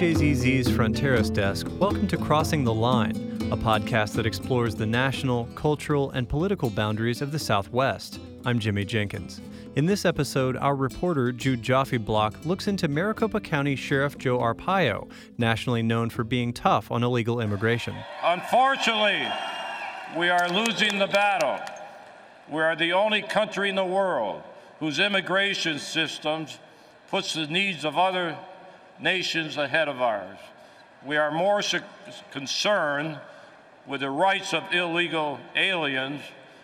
KJZZ's Fronteras Desk, welcome to Crossing the Line, a podcast that explores the national, cultural, and political boundaries of the Southwest. I'm Jimmy Jenkins. In this episode, our reporter Jude Joffe-Block looks into Maricopa County Sheriff Joe Arpaio, nationally known for being tough on illegal immigration. Unfortunately, we are losing the battle. We are the only country in the world whose immigration systems puts the needs of other nations ahead of ours. We are more concerned with the rights of illegal aliens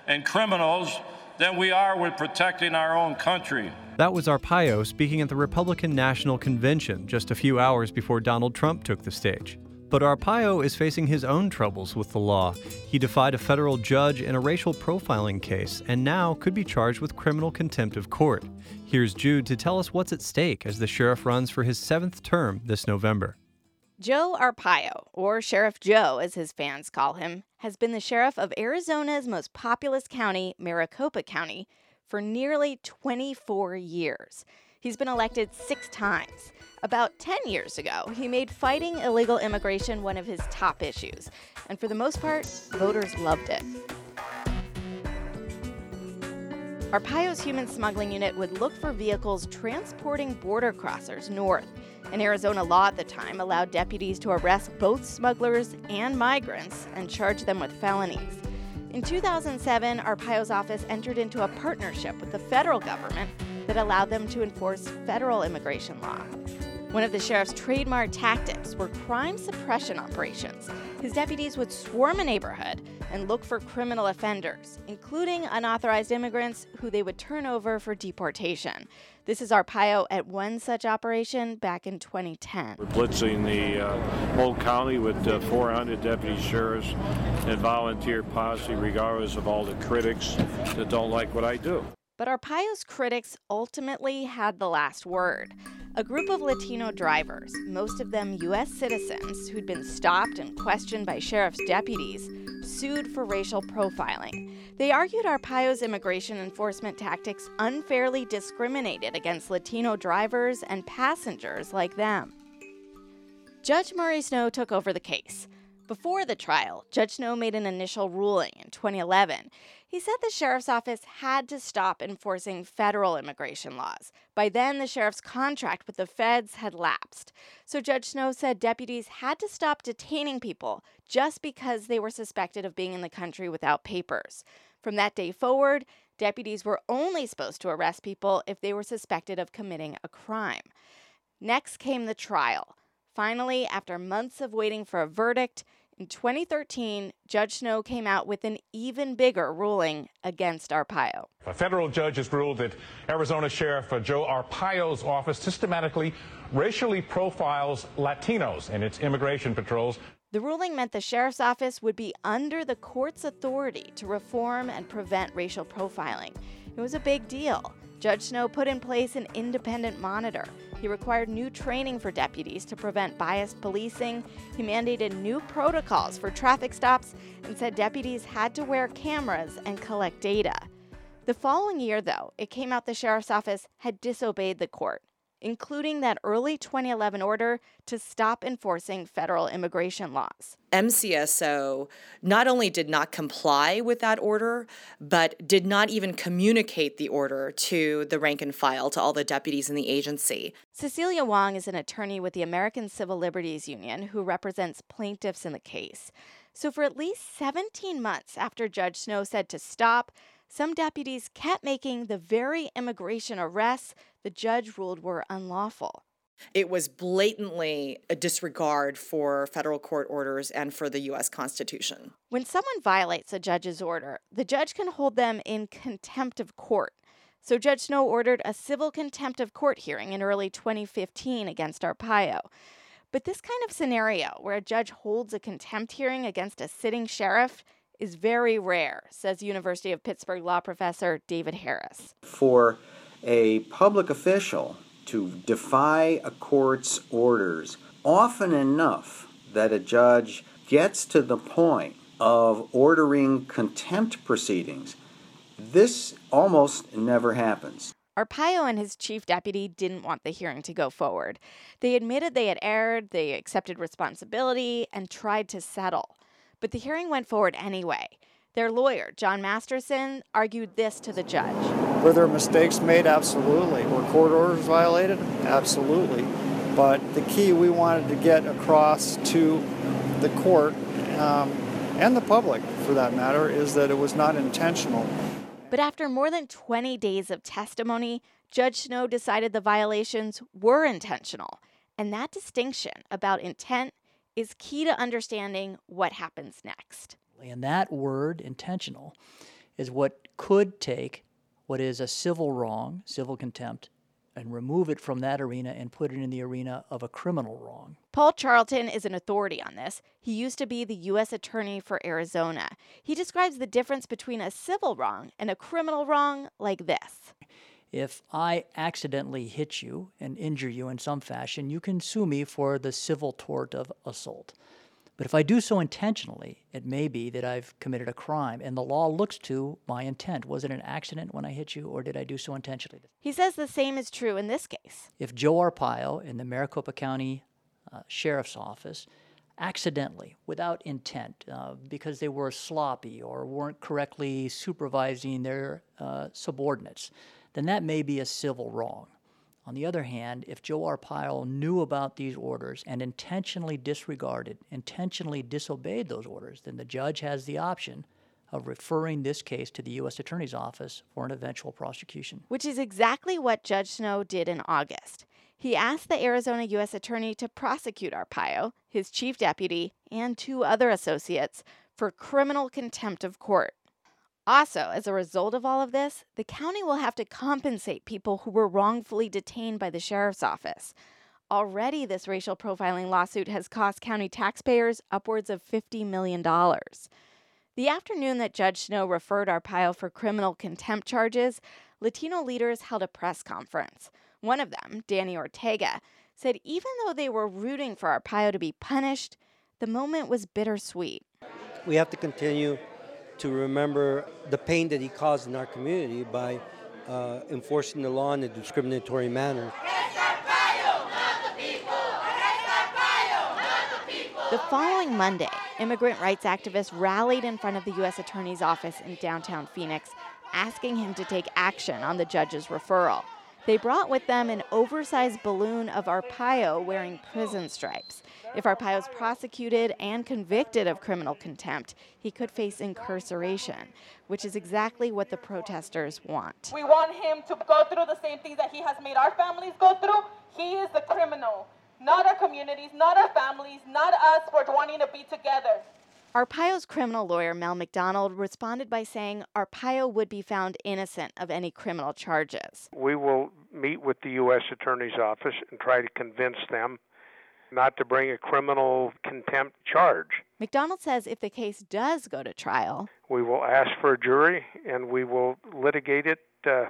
and criminals than we are with protecting our own country. That was Arpaio speaking at the Republican National Convention just a few hours before Donald Trump took the stage. But Arpaio is facing his own troubles with the law. He defied a federal judge in a racial profiling case and now could be charged with criminal contempt of court. Here's Jude to tell us what's at stake as the sheriff runs for his 7th term this November. Joe Arpaio, or Sheriff Joe as his fans call him, has been the sheriff of Arizona's most populous county, Maricopa County, for nearly 24 years. He's been elected 6 times. About 10 years ago, he made fighting illegal immigration one of his top issues, and for the most part, voters loved it. Arpaio's human smuggling unit would look for vehicles transporting border crossers north. An Arizona law at the time allowed deputies to arrest both smugglers and migrants and charge them with felonies. In 2007, Arpaio's office entered into a partnership with the federal government that allowed them to enforce federal immigration law. One of the sheriff's trademark tactics were crime suppression operations. His deputies would swarm a neighborhood and look for criminal offenders, including unauthorized immigrants who they would turn over for deportation. This is Arpaio at one such operation back in 2010. We're blitzing the whole county with 400 deputy sheriffs and volunteer posse, regardless of all the critics that don't like what I do. But Arpaio's critics ultimately had the last word. A group of Latino drivers, most of them U.S. citizens who'd been stopped and questioned by sheriff's deputies, sued for racial profiling. They argued Arpaio's immigration enforcement tactics unfairly discriminated against Latino drivers and passengers like them. Judge Murray Snow took over the case. Before the trial, Judge Snow made an initial ruling in 2011. He said the sheriff's office had to stop enforcing federal immigration laws. By then, the sheriff's contract with the feds had lapsed. So Judge Snow said deputies had to stop detaining people just because they were suspected of being in the country without papers. From that day forward, deputies were only supposed to arrest people if they were suspected of committing a crime. Next came the trial. Finally, after months of waiting for a verdict, in 2013, Judge Snow came out with an even bigger ruling against Arpaio. A federal judge has ruled that Arizona Sheriff Joe Arpaio's office systematically racially profiles Latinos in its immigration patrols. The ruling meant the sheriff's office would be under the court's authority to reform and prevent racial profiling. It was a big deal. Judge Snow put in place an independent monitor. He required new training for deputies to prevent biased policing. He mandated new protocols for traffic stops and said deputies had to wear cameras and collect data. The following year, though, it came out the sheriff's office had disobeyed the court, including that early 2011 order to stop enforcing federal immigration laws. MCSO not only did not comply with that order, but did not even communicate the order to the rank and file, to all the deputies in the agency. Cecilia Wang is an attorney with the American Civil Liberties Union who represents plaintiffs in the case. So for at least 17 months after Judge Snow said to stop, some deputies kept making the very immigration arrests the judge ruled were unlawful. It was blatantly a disregard for federal court orders and for the U.S. Constitution. When someone violates a judge's order, the judge can hold them in contempt of court. So Judge Snow ordered a civil contempt of court hearing in early 2015 against Arpaio. But this kind of scenario, where a judge holds a contempt hearing against a sitting sheriff, is very rare, says University of Pittsburgh law professor David Harris. For a public official to defy a court's orders often enough that a judge gets to the point of ordering contempt proceedings, this almost never happens. Arpaio and his chief deputy didn't want the hearing to go forward. They admitted they had erred, they accepted responsibility, and tried to settle. But the hearing went forward anyway. Their lawyer, John Masterson, argued this to the judge. Were there mistakes made? Absolutely. Were court orders violated? Absolutely. But the key we wanted to get across to the court, and the public, for that matter, is that it was not intentional. But after more than 20 days of testimony, Judge Snow decided the violations were intentional. And that distinction about intent is key to understanding what happens next. And that word, intentional, is what could take what is a civil wrong, civil contempt, and remove it from that arena and put it in the arena of a criminal wrong. Paul Charlton is an authority on this. He used to be the U.S. Attorney for Arizona. He describes the difference between a civil wrong and a criminal wrong like this. If I accidentally hit you and injure you in some fashion, you can sue me for the civil tort of assault. But if I do so intentionally, it may be that I've committed a crime, and the law looks to my intent. Was it an accident when I hit you, or did I do so intentionally? He says the same is true in this case. If Joe Arpaio in the Maricopa County Sheriff's Office accidentally, without intent, because they were sloppy or weren't correctly supervising their subordinates, then that may be a civil wrong. On the other hand, if Joe Arpaio knew about these orders and intentionally disregarded, intentionally disobeyed those orders, then the judge has the option of referring this case to the U.S. Attorney's Office for an eventual prosecution. Which is exactly what Judge Snow did in August. He asked the Arizona U.S. Attorney to prosecute Arpaio, his chief deputy, and two other associates for criminal contempt of court. Also, as a result of all of this, the county will have to compensate people who were wrongfully detained by the sheriff's office. Already, this racial profiling lawsuit has cost county taxpayers upwards of $50 million. The afternoon that Judge Snow referred Arpaio for criminal contempt charges, Latino leaders held a press conference. One of them, Danny Ortega, said even though they were rooting for Arpaio to be punished, the moment was bittersweet. We have to continue to remember the pain that he caused in our community by enforcing the law in a discriminatory manner. Arrest Arpaio, not the people! Arrest Arpaio, not the people! The following Monday, immigrant rights activists rallied in front of the U.S. Attorney's Office in downtown Phoenix, asking him to take action on the judge's referral. They brought with them an oversized balloon of Arpaio wearing prison stripes. If Arpaio is prosecuted and convicted of criminal contempt, he could face incarceration, which is exactly what the protesters want. We want him to go through the same things that he has made our families go through. He is the criminal, not our communities, not our families, not us for wanting to be together. Arpaio's criminal lawyer, Mel McDonald, responded by saying Arpaio would be found innocent of any criminal charges. We will meet with the U.S. Attorney's Office and try to convince them not to bring a criminal contempt charge. McDonald says if the case does go to trial, we will ask for a jury and we will litigate it to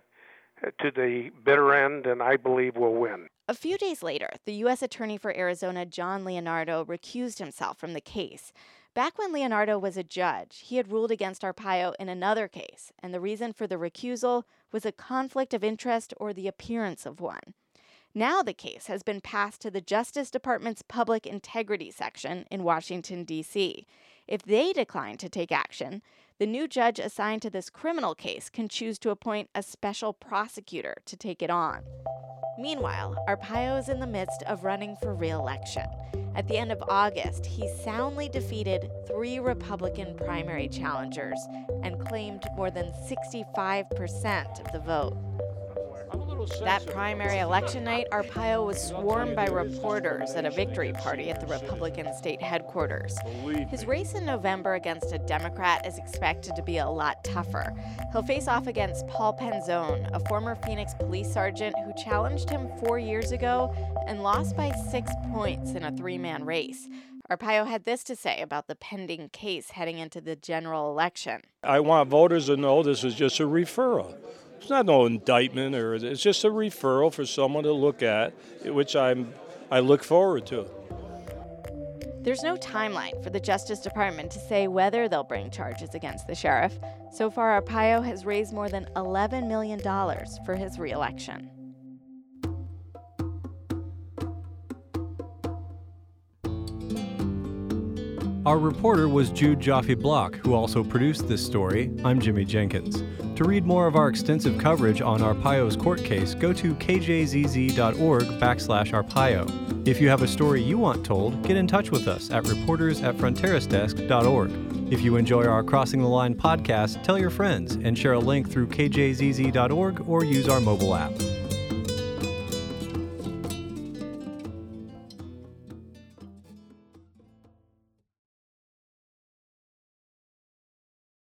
the bitter end, and I believe we'll win. A few days later, the U.S. Attorney for Arizona, John Leonardo, recused himself from the case. Back when Leonardo was a judge, he had ruled against Arpaio in another case, and the reason for the recusal was a conflict of interest or the appearance of one. Now the case has been passed to the Justice Department's Public Integrity Section in Washington, D.C. If they decline to take action, the new judge assigned to this criminal case can choose to appoint a special prosecutor to take it on. Meanwhile, Arpaio is in the midst of running for re-election. At the end of August, he soundly defeated 3 Republican primary challengers and claimed more than 65% of the vote. That primary election night, Arpaio was swarmed by reporters at a victory party at the Republican state headquarters. His race in November against a Democrat is expected to be a lot tougher. He'll face off against Paul Penzone, a former Phoenix police sergeant who challenged him 4 years ago and lost by 6 points in a 3-man race. Arpaio had this to say about the pending case heading into the general election. I want voters to know this is just a referral. It's not no indictment, or it's just a referral for someone to look at, which I look forward to. There's no timeline for the Justice Department to say whether they'll bring charges against the sheriff. So far, Arpaio has raised more than $11 million for his re-election. Our reporter was Jude Joffe-Block, who also produced this story. I'm Jimmy Jenkins. To read more of our extensive coverage on Arpaio's court case, go to kjzz.org/Arpaio. If you have a story you want told, get in touch with us at reporters@fronterasdesk.org. If you enjoy our Crossing the Line podcast, tell your friends and share a link through kjzz.org or use our mobile app.